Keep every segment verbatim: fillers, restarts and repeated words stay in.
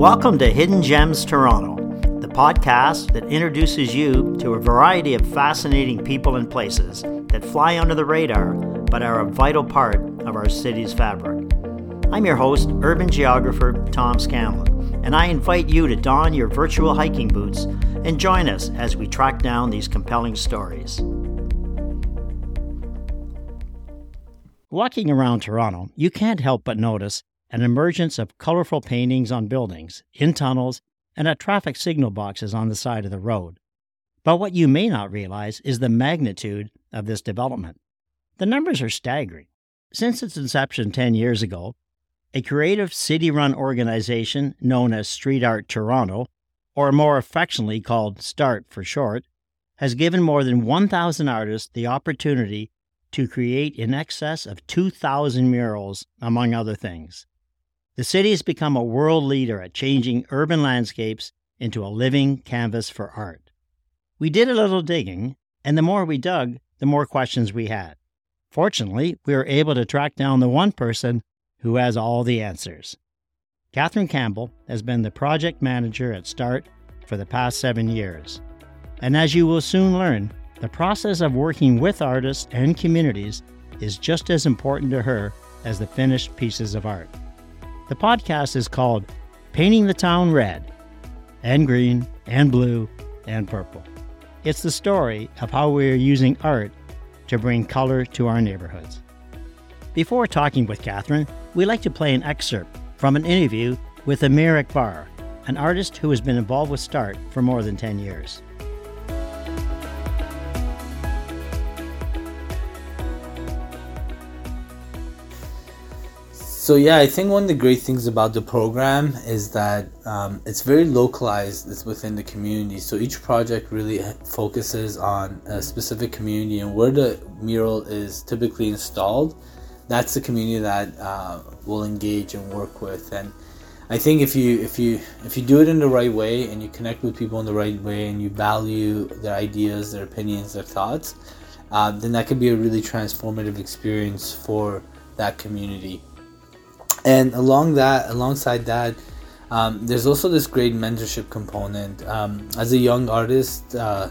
Welcome to Hidden Gems Toronto, the podcast that introduces you to a variety of fascinating people and places that fly under the radar but are a vital part of our city's fabric. I'm your host, urban geographer Tom Scanlon, and I invite you to don your virtual hiking boots and join us as we track down these compelling stories. Walking around Toronto, you can't help but notice an emergence of colorful paintings on buildings, in tunnels, and at traffic signal boxes on the side of the road. But what you may not realize is the magnitude of this development. The numbers are staggering. Since its inception ten years ago, a creative city-run organization known as Street Art Toronto, or more affectionately called START for short, has given more than one thousand artists the opportunity to create in excess of two thousand murals, among other things. The city has become a world leader at changing urban landscapes into a living canvas for art. We did a little digging, and the more we dug, the more questions we had. Fortunately, we were able to track down the one person who has all the answers. Catherine Campbell has been the project manager at START for the past seven years. And as you will soon learn, the process of working with artists and communities is just as important to her as the finished pieces of art. The podcast is called Painting the Town Red, and Green, and Blue, and Purple. It's the story of how we are using art to bring color to our neighborhoods. Before talking with Catherine, we like to play an excerpt from an interview with Amir Akbari, an artist who has been involved with START for more than ten years. So yeah, I think one of the great things about the program is that um, it's very localized. It's within the community. So each project really focuses on a specific community, and where the mural is typically installed, that's the community that uh, we'll engage and work with. And I think if you if you if you do it in the right way, and you connect with people in the right way, and you value their ideas, their opinions, their thoughts, uh, then that can be a really transformative experience for that community. And along that, alongside that, um, there's also this great mentorship component. Um, as a young artist, uh,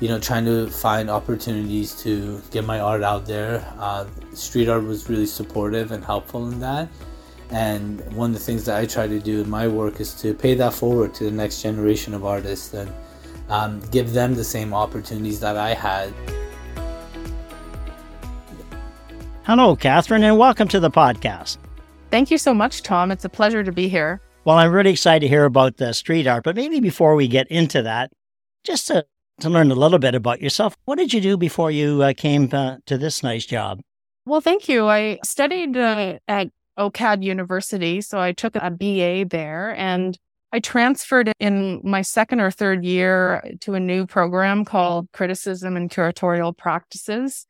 you know, trying to find opportunities to get my art out there, uh, Street Art was really supportive and helpful in that. And one of the things that I try to do in my work is to pay that forward to the next generation of artists and um, give them the same opportunities that I had. Hello, Catherine, and welcome to the podcast. Thank you so much, Tom. It's a pleasure to be here. Well, I'm really excited to hear about the street art, but maybe before we get into that, just to, to learn a little bit about yourself, what did you do before you uh, came uh, to this nice job? Well, thank you. I studied uh, at OCAD University, so I took a B A there, and I transferred in my second or third year to a new program called Criticism and Curatorial Practices.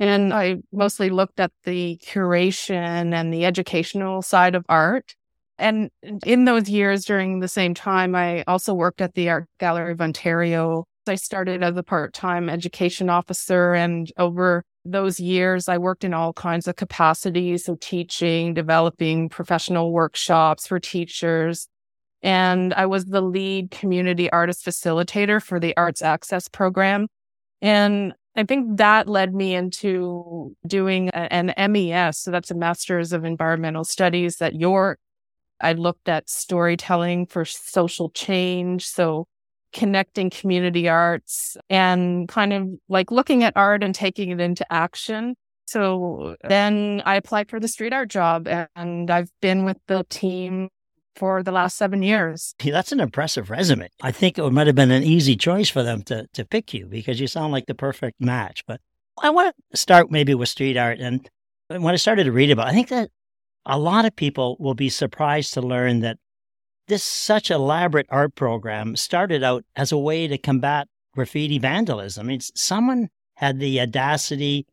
And I mostly looked at the curation and the educational side of art. And in those years, during the same time, I also worked at the Art Gallery of Ontario. I started as a part-time education officer, and over those years, I worked in all kinds of capacities, so teaching, developing professional workshops for teachers. And I was the lead community artist facilitator for the Arts Access Program. And I think that led me into doing an M E S, so that's a Master's of Environmental Studies at York. I looked at storytelling for social change, so connecting community arts and kind of like looking at art and taking it into action. So then I applied for the street art job, and I've been with the team for the last seven years. Yeah, that's an impressive resume. I think it might have been an easy choice for them to to pick you because you sound like the perfect match. But I want to start maybe with street art. And when I started to read about it, I think that a lot of people will be surprised to learn that this such elaborate art program started out as a way to combat graffiti vandalism. I mean, someone had the audacity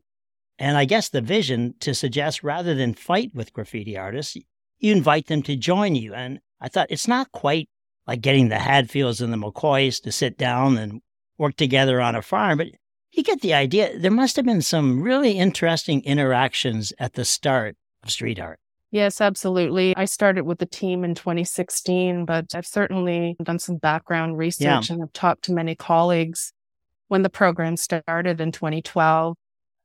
and I guess the vision to suggest rather than fight with graffiti artists, you invite them to join you. And I thought, it's not quite like getting the Hadfields and the McCoys to sit down and work together on a farm, but you get the idea. There must have been some really interesting interactions at the start of street art. Yes, absolutely. I started with the team in twenty sixteen, but I've certainly done some background research yeah. and have talked to many colleagues when the program started in twenty twelve.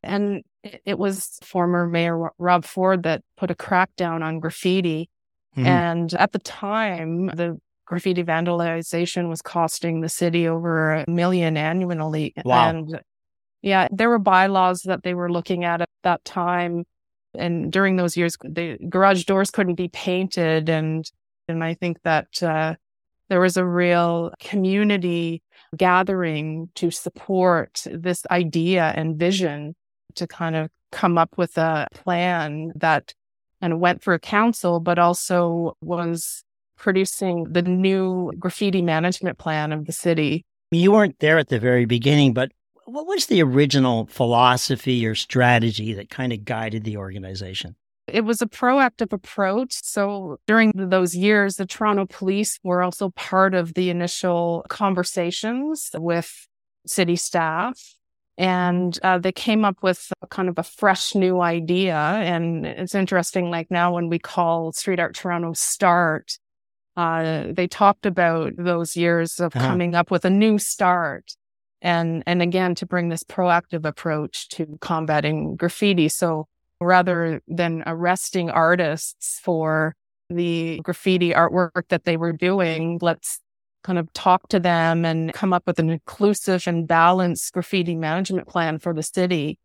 And it was former Mayor Rob Ford that put a crackdown on graffiti. Mm-hmm. And at the time, the graffiti vandalization was costing the city over a million annually. Wow. And yeah, there were bylaws that they were looking at at that time. And during those years, the garage doors couldn't be painted. And and I think that uh, there was a real community gathering to support this idea and vision to kind of come up with a plan that and went for a council, but also was producing the new graffiti management plan of the city. You weren't there at the very beginning, but what was the original philosophy or strategy that kind of guided the organization? It was a proactive approach. So during those years, the Toronto police were also part of the initial conversations with city staff. And uh, they came up with a kind of a fresh new idea. And it's interesting, like now when we call Street Art Toronto Start, uh, they talked about those years of uh-huh. coming up with a new start. And and again, to bring this proactive approach to combating graffiti. So rather than arresting artists for the graffiti artwork that they were doing, let's kind of talk to them and come up with an inclusive and balanced graffiti management plan for the city.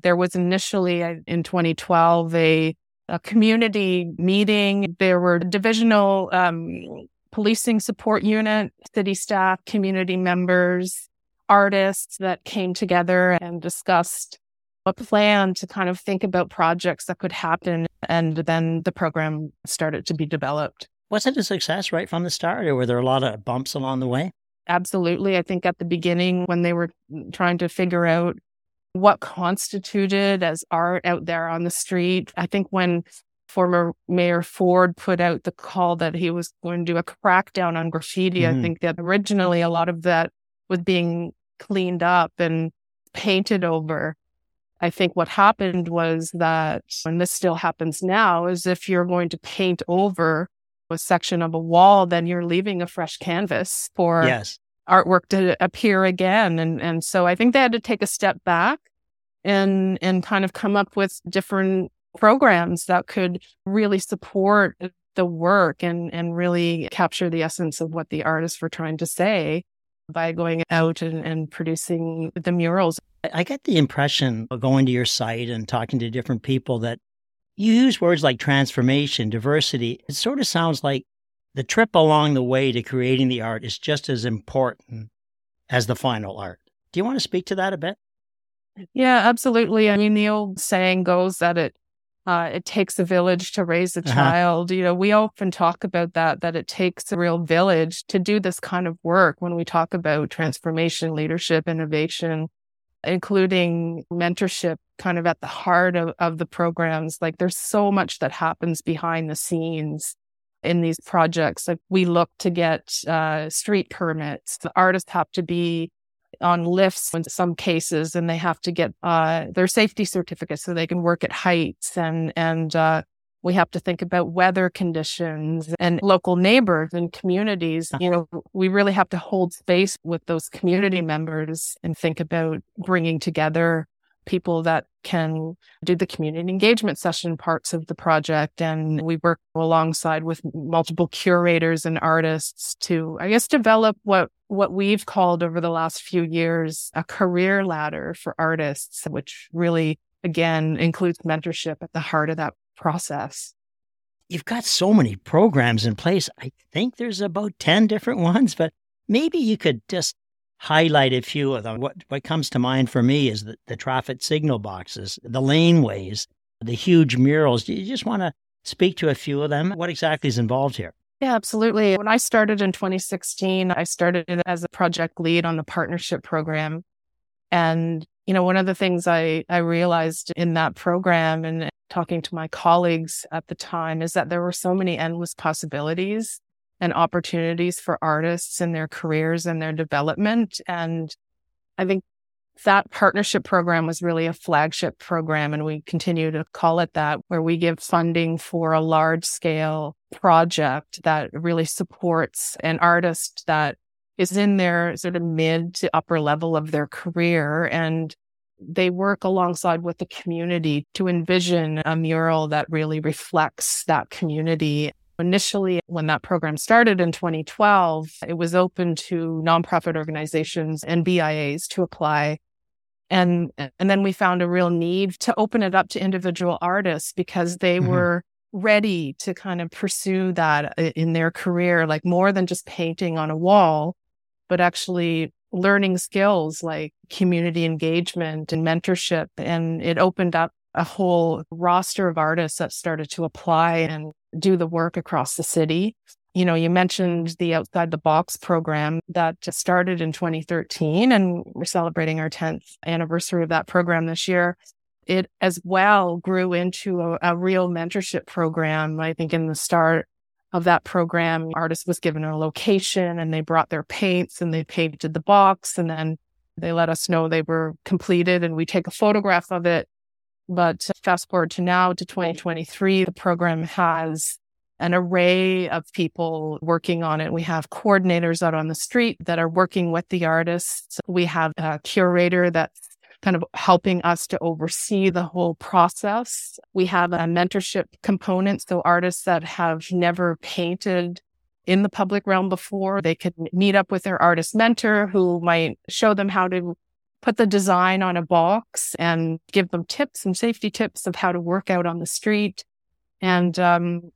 There was initially in twenty twelve a, a community meeting. There were divisional um, policing support unit, city staff, community members, artists that came together and discussed a plan to kind of think about projects that could happen. And then the program started to be developed. Was it a success right from the start, or were there a lot of bumps along the way? Absolutely. I think at the beginning when they were trying to figure out what constituted as art out there on the street, I think when former Mayor Ford put out the call that he was going to do a crackdown on graffiti, mm-hmm. I think that originally a lot of that was being cleaned up and painted over. I think what happened was that, and this still happens now, is if you're going to paint over a section of a wall, then you're leaving a fresh canvas for yes. artwork to appear again. And and so I think they had to take a step back and and kind of come up with different programs that could really support the work and, and really capture the essence of what the artists were trying to say by going out and, and producing the murals. I get the impression of going to your site and talking to different people that you use words like transformation, diversity. It sort of sounds like the trip along the way to creating the art is just as important as the final art. Do you want to speak to that a bit? Yeah, absolutely. I mean, the old saying goes that it uh, it takes a village to raise a uh-huh. child. You know, we often talk about that, that it takes a real village to do this kind of work when we talk about transformation, leadership, innovation, including mentorship kind of at the heart of, of the programs. Like there's so much that happens behind the scenes in these projects. Like we look to get uh, street permits. The artists have to be on lifts in some cases, and they have to get uh, their safety certificates so they can work at heights. And, and uh, we have to think about weather conditions and local neighbors and communities. You know, we really have to hold space with those community members and think about bringing together people that can do the community engagement session parts of the project. And we work alongside with multiple curators and artists to, I guess, develop what, what we've called over the last few years a career ladder for artists, which really, again, includes mentorship at the heart of that process. You've got so many programs in place. I think there's about ten different ones, but maybe you could just highlight a few of them. What what comes to mind for me is the, the traffic signal boxes, the laneways, the huge murals. Do you just want to speak to a few of them? What exactly is involved here? Yeah, absolutely. When I started in twenty sixteen, I started as a project lead on the partnership program. And, you know, one of the things I, I realized in that program and talking to my colleagues at the time is that there were so many endless possibilities and opportunities for artists and their careers and their development. And I think that partnership program was really a flagship program, and we continue to call it that, where we give funding for a large-scale project that really supports an artist that is in their sort of mid to upper level of their career, and they work alongside with the community to envision a mural that really reflects that community. Initially, when that program started in twenty twelve, it was open to nonprofit organizations and B I As to apply. And, and then we found a real need to open it up to individual artists because they mm-hmm. were ready to kind of pursue that in their career, like more than just painting on a wall, but actually learning skills like community engagement and mentorship. And it opened up a whole roster of artists that started to apply and do the work across the city. You know, you mentioned the Outside the Box program that started in twenty thirteen, and we're celebrating our tenth anniversary of that program this year. It as well grew into a, a real mentorship program. I think in the start of that program, artists was given a location and they brought their paints and they painted the box, and then they let us know they were completed and we take a photograph of it. But fast forward to now, to twenty twenty-three, the program has an array of people working on it. We have coordinators out on the street that are working with the artists. We have a curator that's kind of helping us to oversee the whole process. We have a mentorship component, so artists that have never painted in the public realm before, they could meet up with their artist mentor who might show them how to put the design on a box and give them tips and safety tips of how to work out on the street. And, um,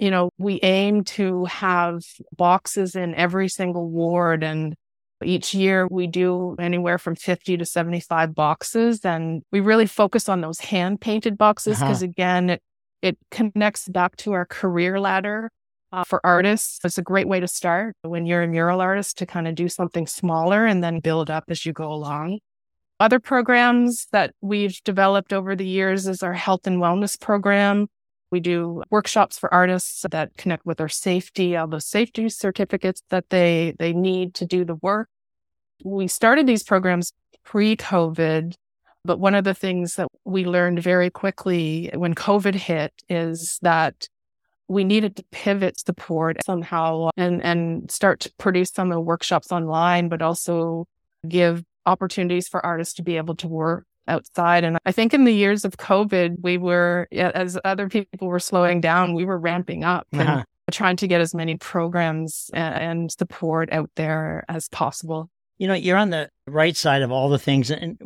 you know, we aim to have boxes in every single ward. And each year we do anywhere from fifty to seventy-five boxes. And we really focus on those hand-painted boxes because, uh-huh. again, it, it connects back to our career ladder. Uh, for artists, it's a great way to start when you're a mural artist to kind of do something smaller and then build up as you go along. Other programs that we've developed over the years is our health and wellness program. We do workshops for artists that connect with our safety, all those safety certificates that they, they need to do the work. We started these programs pre-COVID, but one of the things that we learned very quickly when COVID hit is that we needed to pivot support somehow and, and start to produce some of the workshops online, but also give opportunities for artists to be able to work outside. And I think in the years of COVID, we were, as other people were slowing down, we were ramping up uh-huh. and trying to get as many programs and, and support out there as possible. You know, you're on the right side of all the things. And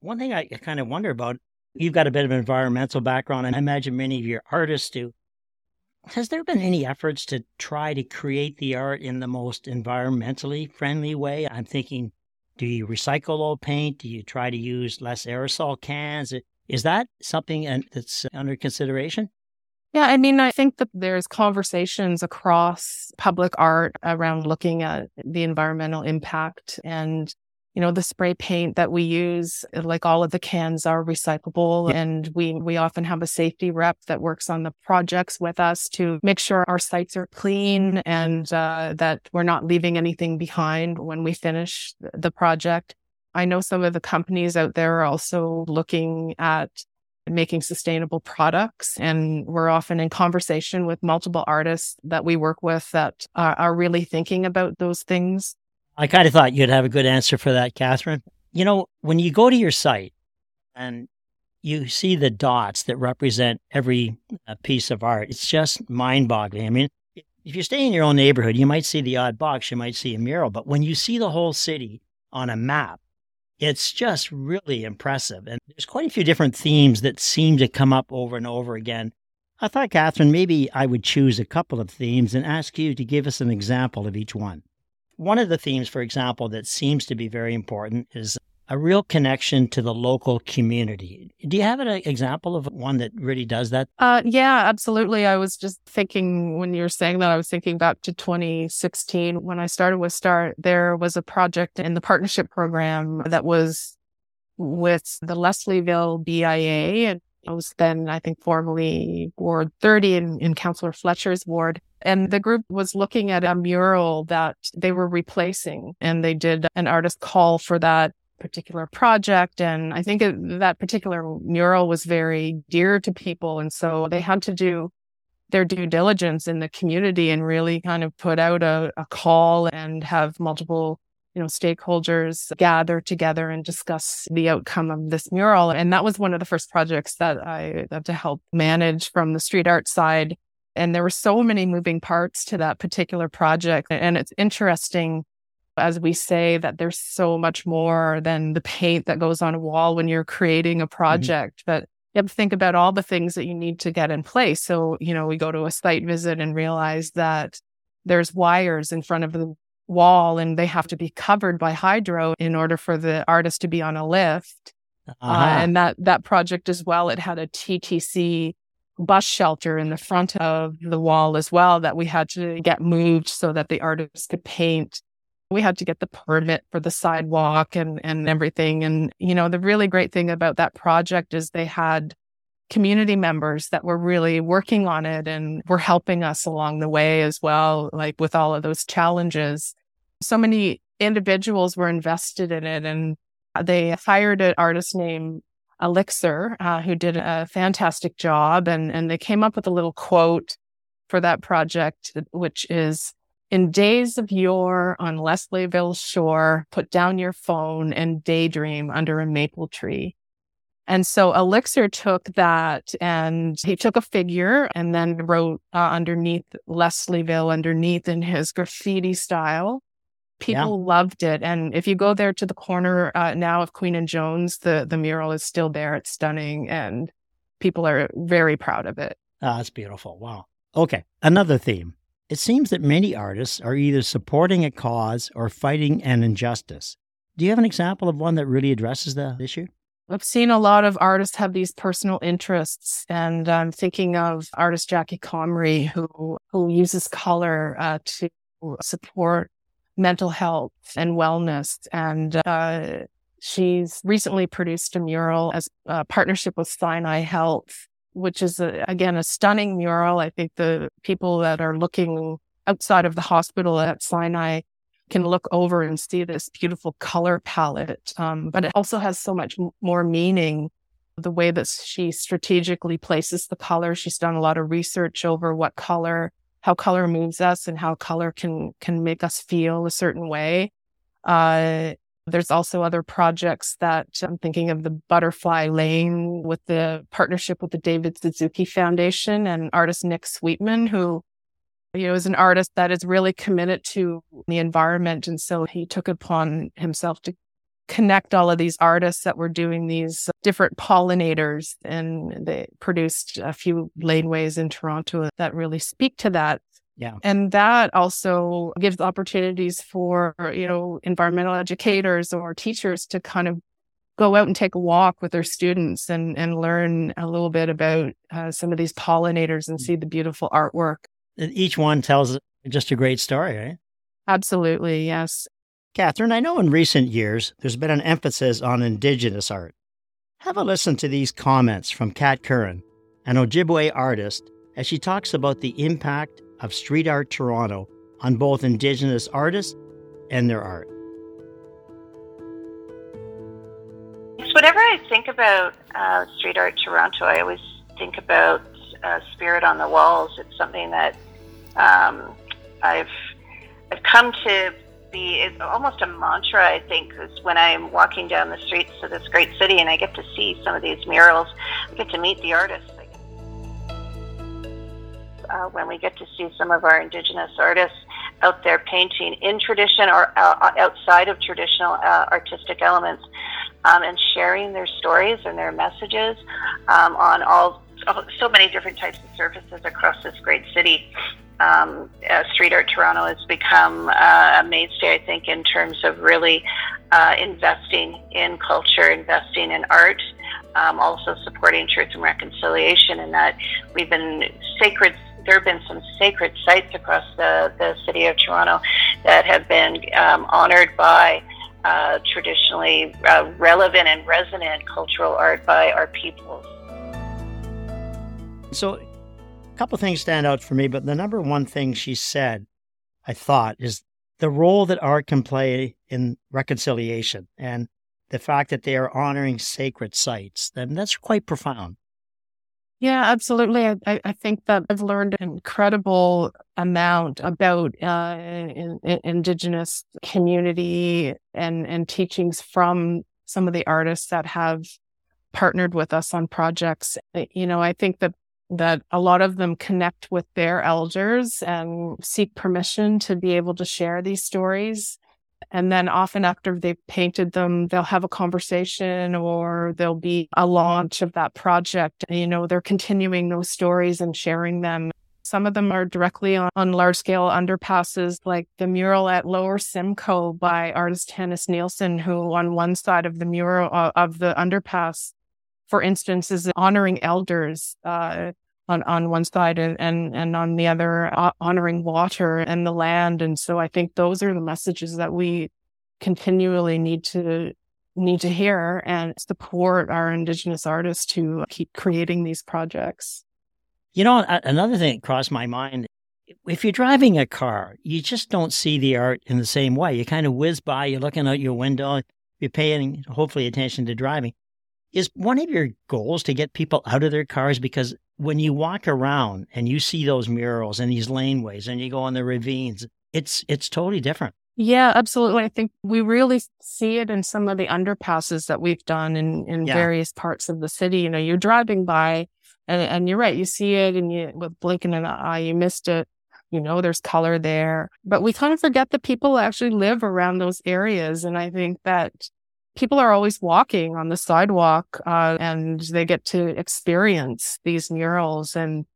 one thing I kind of wonder about, you've got a bit of an environmental background, and I imagine many of your artists do. Has there been any efforts to try to create the art in the most environmentally friendly way? I'm thinking, do you recycle old paint? Do you try to use less aerosol cans? Is that something that's under consideration? Yeah, I mean, I think that there's conversations across public art around looking at the environmental impact. And, you know, the spray paint that we use, like all of the cans are recyclable, and we, we often have a safety rep that works on the projects with us to make sure our sites are clean and uh, that we're not leaving anything behind when we finish the project. I know some of the companies out there are also looking at making sustainable products, and we're often in conversation with multiple artists that we work with that uh, are really thinking about those things. I kind of thought you'd have a good answer for that, Catherine. You know, when you go to your site and you see the dots that represent every piece of art, it's just mind-boggling. I mean, if you stay in your own neighborhood, you might see the odd box, you might see a mural. But when you see the whole city on a map, it's just really impressive. And there's quite a few different themes that seem to come up over and over again. I thought, Catherine, maybe I would choose a couple of themes and ask you to give us an example of each one. One of the themes, for example, that seems to be very important is a real connection to the local community. Do you have an example of one that really does that? Uh, yeah, absolutely. I was just thinking when you were saying that, I was thinking back to twenty sixteen. When I started with START, there was a project in the partnership program that was with the Leslieville B I A. And I was then, I think, formerly Ward thirty in, in Councillor Fletcher's ward. And the group was looking at a mural that they were replacing, and they did an artist call for that. particular project. And I think it, that particular mural was very dear to people. And so they had to do their due diligence in the community and really kind of put out a, a call and have multiple, you know, stakeholders gather together and discuss the outcome of this mural. And that was one of the first projects that I had to help manage from the street art side. And there were so many moving parts to that particular project. And it's interesting, as we say, that there's so much more than the paint that goes on a wall when you're creating a project, mm-hmm. but you have to think about all the things that you need to get in place. So, you know, we go to a site visit and realize that there's wires in front of the wall and they have to be covered by hydro in order for the artist to be on a lift. Uh-huh. Uh, and that, that project as well, it had a T T C bus shelter in the front of the wall as well that we had to get moved so that the artist could paint. We had to get the permit for the sidewalk and, and everything. And, you know, the really great thing about that project is they had community members that were really working on it and were helping us along the way as well, like with all of those challenges. So many individuals were invested in it, and they hired an artist named Elixir, uh, who did a fantastic job. And, and they came up with a little quote for that project, which is, "In days of yore on Leslieville shore, put down your phone and daydream under a maple tree." And so Elixir took that and he took a figure and then wrote uh, underneath Leslieville, underneath in his graffiti style. People yeah. loved it. And if you go there to the corner uh, now of Queen and Jones, the, the mural is still there. It's stunning. And people are very proud of it. Oh, that's beautiful. Wow. Okay. Another theme. It seems that many artists are either supporting a cause or fighting an injustice. Do you have an example of one that really addresses the issue? I've seen a lot of artists have these personal interests, and I'm thinking of artist Jackie Comrie, who who uses color uh, to support mental health and wellness. And uh, she's recently produced a mural as a partnership with Sinai Health, which is, a, again, a stunning mural. I think the people that are looking outside of the hospital at Sinai can look over and see this beautiful color palette. Um, but it also has so much more meaning, the way that she strategically places the color. She's done a lot of research over what color, how color moves us and how color can, can make us feel a certain way. Uh, There's also other projects that I'm thinking of, the Butterfly Lane with the partnership with the David Suzuki Foundation and artist Nick Sweetman, who, you know, is an artist that is really committed to the environment. And so he took it upon himself to connect all of these artists that were doing these different pollinators, and they produced a few laneways in Toronto that really speak to that. Yeah. And that also gives opportunities for, you know, environmental educators or teachers to kind of go out and take a walk with their students and, and learn a little bit about uh, some of these pollinators and see the beautiful artwork. Each one tells just a great story, right? Absolutely, yes. Catherine, I know in recent years, there's been an emphasis on Indigenous art. Have a listen to these comments from Kat Curran, an Ojibwe artist, as she talks about the impact of Street Art Toronto on both Indigenous artists and their art. Whenever I think about uh, Street Art Toronto, I always think about uh, Spirit on the Walls. It's something that um, I've I've come to be, it's almost a mantra, I think, is when I'm walking down the streets of this great city and I get to see some of these murals, I get to meet the artists. Uh, when we get to see some of our Indigenous artists out there painting in tradition or uh, outside of traditional uh, artistic elements um, and sharing their stories and their messages um, on all so many different types of surfaces across this great city. Um, uh, Street Art Toronto has become uh, a mainstay, I think, in terms of really uh, investing in culture, investing in art, um, also supporting truth and reconciliation, and that we've been sacred. There have been some sacred sites across the, the city of Toronto that have been um, honored by uh, traditionally uh, relevant and resonant cultural art by our peoples. So a couple of things stand out for me, but the number one thing she said, I thought, is the role that art can play in reconciliation. And the fact that they are honoring sacred sites, then that's quite profound. Yeah, absolutely. I, I think that I've learned an incredible amount about uh, in, in Indigenous community and, and teachings from some of the artists that have partnered with us on projects. You know, I think that that a lot of them connect with their elders and seek permission to be able to share these stories. And then often after they've painted them, they'll have a conversation or there'll be a launch of that project. You know, they're continuing those stories and sharing them. Some of them are directly on, on large-scale underpasses, like the mural at Lower Simcoe by artist Hannes Nielsen, who on one side of the mural uh, of the underpass, for instance, is honoring elders uh, on, on one side and, and, and on the other, uh, honoring water and the land. And so I think those are the messages that we continually need to need to hear and support our Indigenous artists to keep creating these projects. You know, another thing that crossed my mind, if you're driving a car, you just don't see the art in the same way. You kind of whiz by, you're looking out your window, you're paying, hopefully, attention to driving. Is one of your goals to get people out of their cars? Because when you walk around and you see those murals and these laneways and you go on the ravines, it's it's totally different. Yeah, absolutely. I think we really see it in some of the underpasses that we've done in, in yeah. various parts of the city. You know, you're driving by. And, and you're right, you see it and you, with blinking an eye, you missed it. You know, there's color there. But we kind of forget that people actually live around those areas. And I think that people are always walking on the sidewalk uh, and they get to experience these murals. And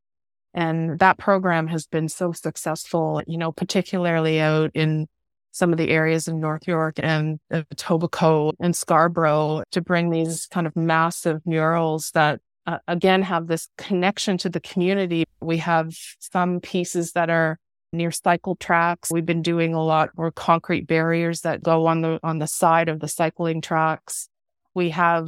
and that program has been so successful, you know, particularly out in some of the areas in North York and Etobicoke and Scarborough, to bring these kind of massive murals that Uh, again, have this connection to the community. We have some pieces that are near cycle tracks. We've been doing a lot more concrete barriers that go on the on the side of the cycling tracks. We have,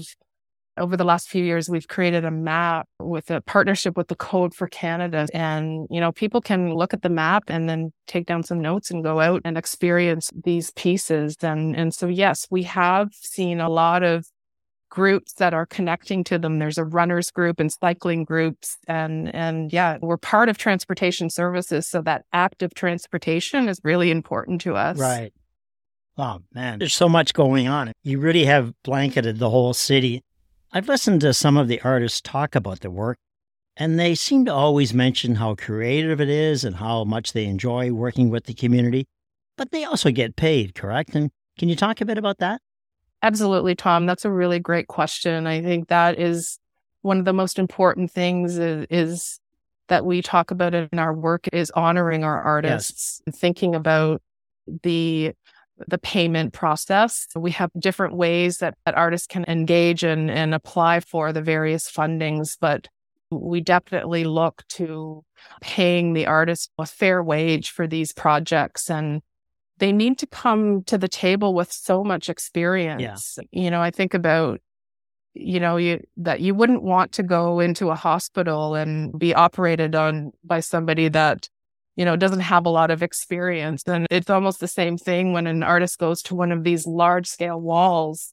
over the last few years, we've created a map with a partnership with the Code for Canada. And, you know, people can look at the map and then take down some notes and go out and experience these pieces. And, and so, yes, we have seen a lot of groups that are connecting to them. There's a runners group and cycling groups. And, and yeah, we're part of transportation services. So that active transportation is really important to us. Right. Oh, man, there's so much going on. You really have blanketed the whole city. I've listened to some of the artists talk about their work, and they seem to always mention how creative it is and how much they enjoy working with the community. But they also get paid, correct? And can you talk a bit about that? Absolutely, Tom. That's a really great question. I think that is one of the most important things is, is that we talk about in our work is honoring our artists, yes. and thinking about the the payment process. We have different ways that, that artists can engage and, and apply for the various fundings, but we definitely look to paying the artist a fair wage for these projects, and they need to come to the table with so much experience. Yeah. You know, I think about, you know, you, that you wouldn't want to go into a hospital and be operated on by somebody that, you know, doesn't have a lot of experience. And it's almost the same thing when an artist goes to one of these large scale walls.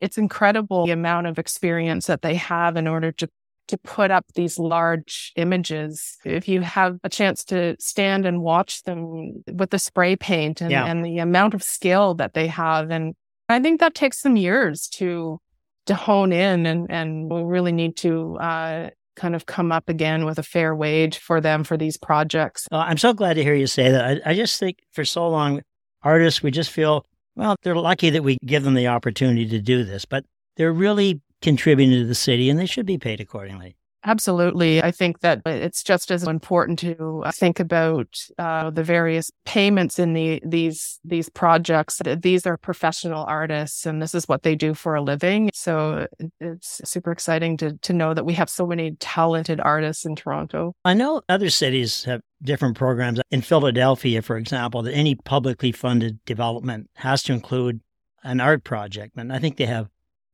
It's incredible the amount of experience that they have in order to to put up these large images. If you have a chance to stand and watch them with the spray paint and, yeah. and the amount of skill that they have. And I think that takes some years to to hone in, and, and we really need to uh, kind of come up again with a fair wage for them for these projects. Uh, I'm so glad to hear you say that. I, I just think for so long, artists, we just feel, well, they're lucky that we give them the opportunity to do this, but they're really contributing to the city, and they should be paid accordingly. Absolutely. I think that it's just as important to think about uh, the various payments in the these these projects. These are professional artists, and this is what they do for a living. So it's super exciting to to know that we have so many talented artists in Toronto. I know other cities have different programs. In Philadelphia, for example, that any publicly funded development has to include an art project, and I think they have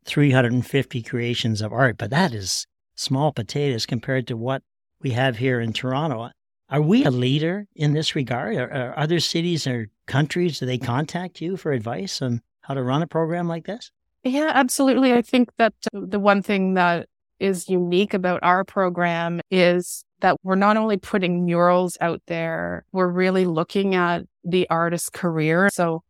three hundred fifty creations of art, but that is small potatoes compared to what we have here in Toronto. Are we a leader in this regard? Are, are other cities or countries, do they contact you for advice on how to run a program like this? Yeah, absolutely. I think that the one thing that is unique about our program is that we're not only putting murals out there, we're really looking at the artist's career. So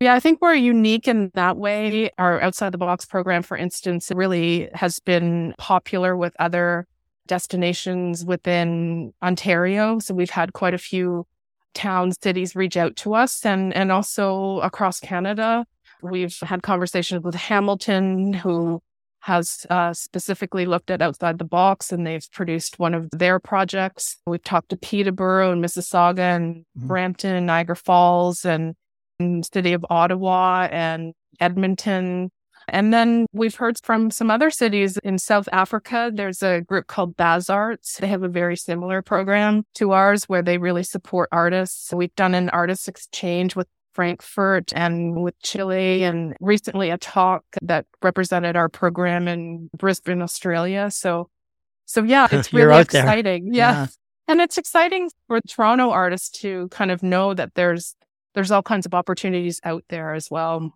yeah, I think we're unique in that way. Our Outside the Box program, for instance, really has been popular with other destinations within Ontario. So we've had quite a few towns, cities reach out to us, and, and also across Canada. We've had conversations with Hamilton, who has uh, specifically looked at Outside the Box, and they've produced one of their projects. We've talked to Peterborough and Mississauga and mm-hmm. Brampton and Niagara Falls and, and City of Ottawa and Edmonton. And then we've heard from some other cities in South Africa. There's a group called Baz Arts. They have a very similar program to ours where they really support artists. We've done an artist exchange with Frankfurt and with Chile, and recently a talk that represented our program in Brisbane, Australia. So, so yeah, it's really exciting. Yeah. yeah. And it's exciting for Toronto artists to kind of know that there's, there's all kinds of opportunities out there as well.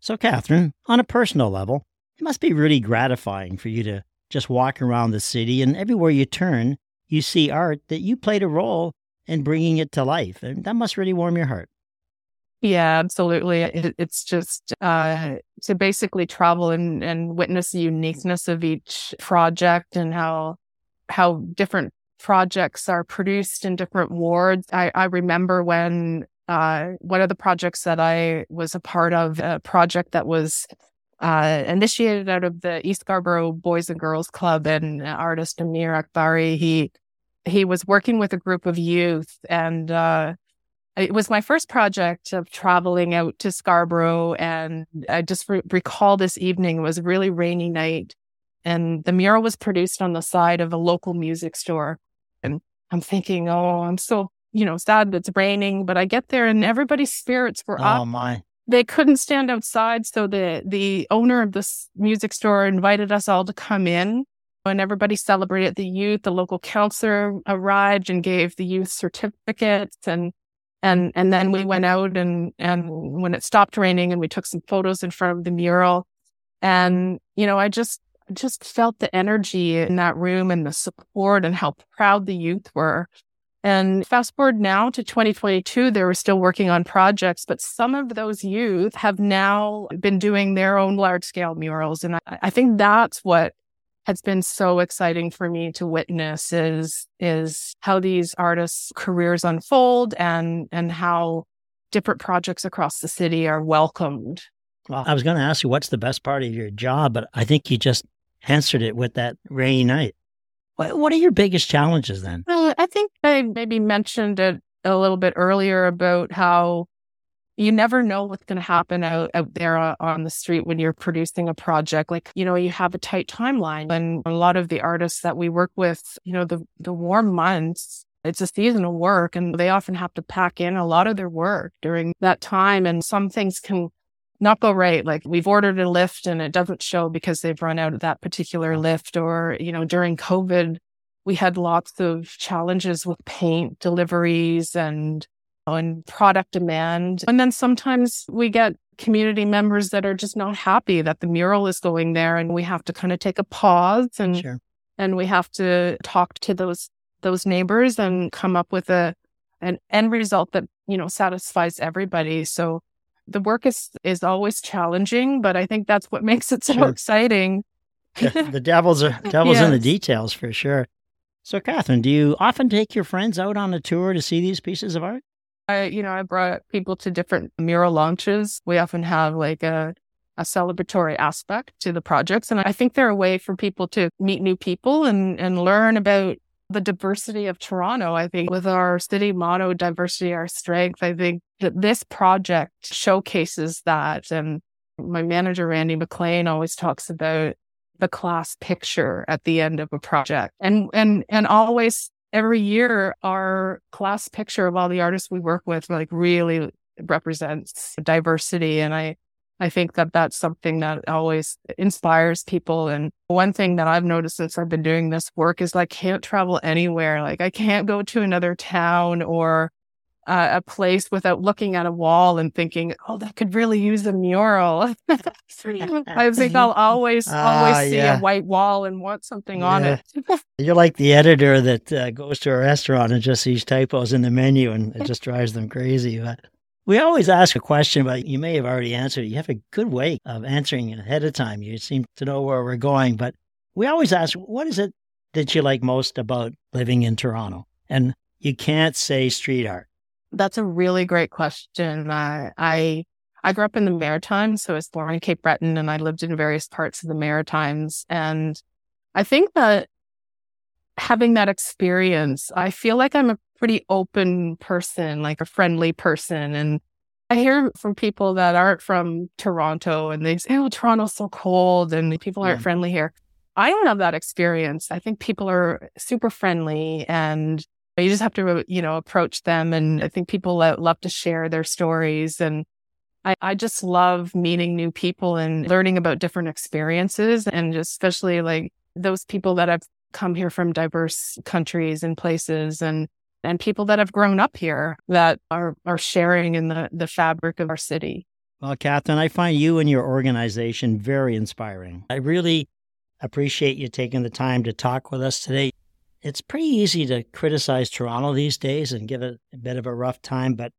So, Catherine, on a personal level, it must be really gratifying for you to just walk around the city, and everywhere you turn, you see art that you played a role in bringing it to life. And that must really warm your heart. Yeah, absolutely. It, it's just uh, to basically travel and, and witness the uniqueness of each project and how how different projects are produced in different wards. I, I remember when uh, one of the projects that I was a part of, a project that was uh, initiated out of the East Scarborough Boys and Girls Club, and artist Amir Akbari, he, he was working with a group of youth, and uh, it was my first project of traveling out to Scarborough, and I just re- recall this evening. It was a really rainy night, and the mural was produced on the side of a local music store. And I'm thinking, oh, I'm so, you know, sad that it's raining, but I get there and everybody's spirits were oh, up. Oh my. They couldn't stand outside, so the, the owner of this music store invited us all to come in. And everybody celebrated the youth. The local counselor arrived and gave the youth certificates, and And and then we went out and, and when it stopped raining, and we took some photos in front of the mural. And, you know, I just just felt the energy in that room and the support and how proud the youth were. And fast forward now to twenty twenty-two, they were still working on projects, but some of those youth have now been doing their own large scale murals. And I, I think that's what has been so exciting for me to witness is is how these artists' careers unfold, and and how different projects across the city are welcomed. Well, I was going to ask you what's the best part of your job, but I think you just answered it with that rainy night. What, what are your biggest challenges then? Well, I think I maybe mentioned it a little bit earlier about how you never know what's going to happen out, out there on the street when you're producing a project. Like, you know, you have a tight timeline. And a lot of the artists that we work with, you know, the, the warm months, it's a seasonal work, and they often have to pack in a lot of their work during that time. And some things can not go right. Like, we've ordered a lift and it doesn't show because they've run out of that particular lift. Or, you know, during COVID, we had lots of challenges with paint deliveries and and product demand. And then sometimes we get community members that are just not happy that the mural is going there, and we have to kind of take a pause and sure. and we have to talk to those those neighbors and come up with a an end result that, you know, satisfies everybody. So the work is is always challenging, but I think that's what makes it so sure. exciting. the, the devil's are, devil's yes. in the details for sure. So Catherine, do you often take your friends out on a tour to see these pieces of art? I, you know, I brought people to different mural launches. We often have like a, a celebratory aspect to the projects. And I think they're a way for people to meet new people and, and learn about the diversity of Toronto. I think with our city motto, diversity, our strength, I think that this project showcases that. And my manager, Randy McLean, always talks about the class picture at the end of a project, and, and, and always every year, our class picture of all the artists we work with like really represents diversity. And I, I think that that's something that always inspires people. And one thing that I've noticed since I've been doing this work is like, I can't travel anywhere. Like, I can't go to another town or uh, a place without looking at a wall and thinking, oh, that could really use a mural. I think I'll always, uh, always see yeah. a white wall and want something yeah. on it. You're like the editor that uh, goes to a restaurant and just sees typos in the menu and it just drives them crazy. But we always ask a question, but you may have already answered it. You have a good way of answering it ahead of time. You seem to know where we're going, but we always ask, what is it that you like most about living in Toronto? And you can't say street art. That's a really great question. Uh, I I grew up in the Maritimes, so I was born in Cape Breton, and I lived in various parts of the Maritimes. And I think that having that experience, I feel like I'm a pretty open person, like a friendly person. And I hear from people that aren't from Toronto and they say, oh, Toronto's so cold and people aren't yeah. friendly here. I don't have that experience. I think people are super friendly and you just have to, you know, approach them. And I think people love to share their stories. And I, I just love meeting new people and learning about different experiences. And just especially like those people that have come here from diverse countries and places and and people that have grown up here that are, are sharing in the, the fabric of our city. Well, Catherine, I find you and your organization very inspiring. I really appreciate you taking the time to talk with us today. It's pretty easy to criticize Toronto these days and give it a bit of a rough time, but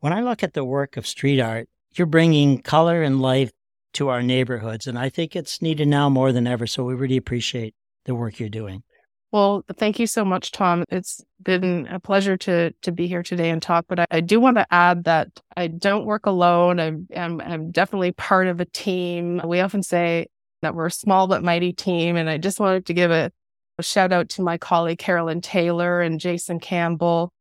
when I look at the work of street art, you're bringing color and life to our neighborhoods, and I think it's needed now more than ever, so we really appreciate the work you're doing. Well, thank you so much, Tom. It's been a pleasure to to be here today and talk, but I, I do want to add that I don't work alone. I'm, I'm, I'm definitely part of a team. We often say that we're a small but mighty team, and I just wanted to give a A shout out to my colleague, Carolyn Taylor and Jason Campbell,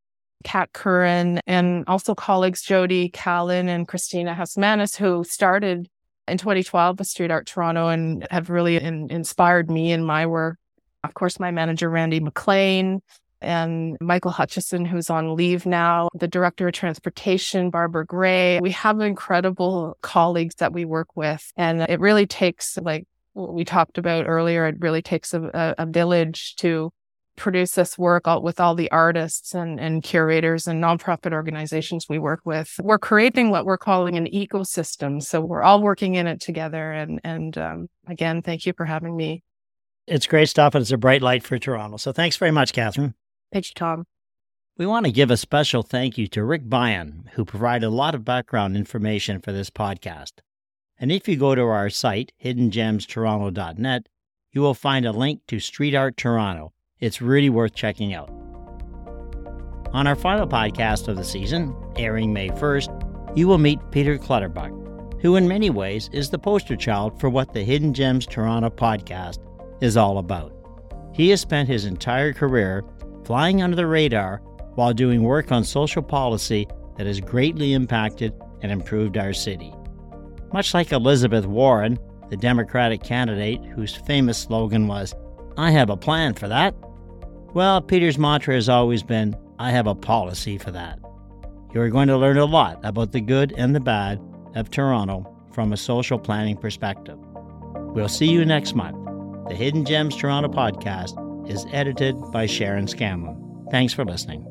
Kat Curran, and also colleagues, Jody Callan and Christina Hausmanis, who started in twenty twelve with Street Art Toronto and have really in, inspired me in my work. Of course, my manager, Randy McLean, and Michael Hutchison, who's on leave now, the Director of Transportation, Barbara Gray. We have incredible colleagues that we work with, and it really takes like what we talked about earlier, it really takes a, a village to produce this work all, with all the artists and, and curators and nonprofit organizations we work with. We're creating what we're calling an ecosystem. So we're all working in it together. And, and um, again, thank you for having me. It's great stuff, and it's a bright light for Toronto. So thanks very much, Catherine. Thank you, Tom. We want to give a special thank you to Rick Bayan, who provided a lot of background information for this podcast. And if you go to our site, hidden gems toronto dot net, you will find a link to Street Art Toronto. It's really worth checking out. On our final podcast of the season, airing May first, you will meet Peter Clutterbuck, who in many ways is the poster child for what the Hidden Gems Toronto podcast is all about. He has spent his entire career flying under the radar while doing work on social policy that has greatly impacted and improved our city. Much like Elizabeth Warren, the Democratic candidate whose famous slogan was, "I have a plan for that," well, Peter's mantra has always been, "I have a policy for that." You are going to learn a lot about the good and the bad of Toronto from a social planning perspective. We'll see you next month. The Hidden Gems Toronto podcast is edited by Sharon Scanlon. Thanks for listening.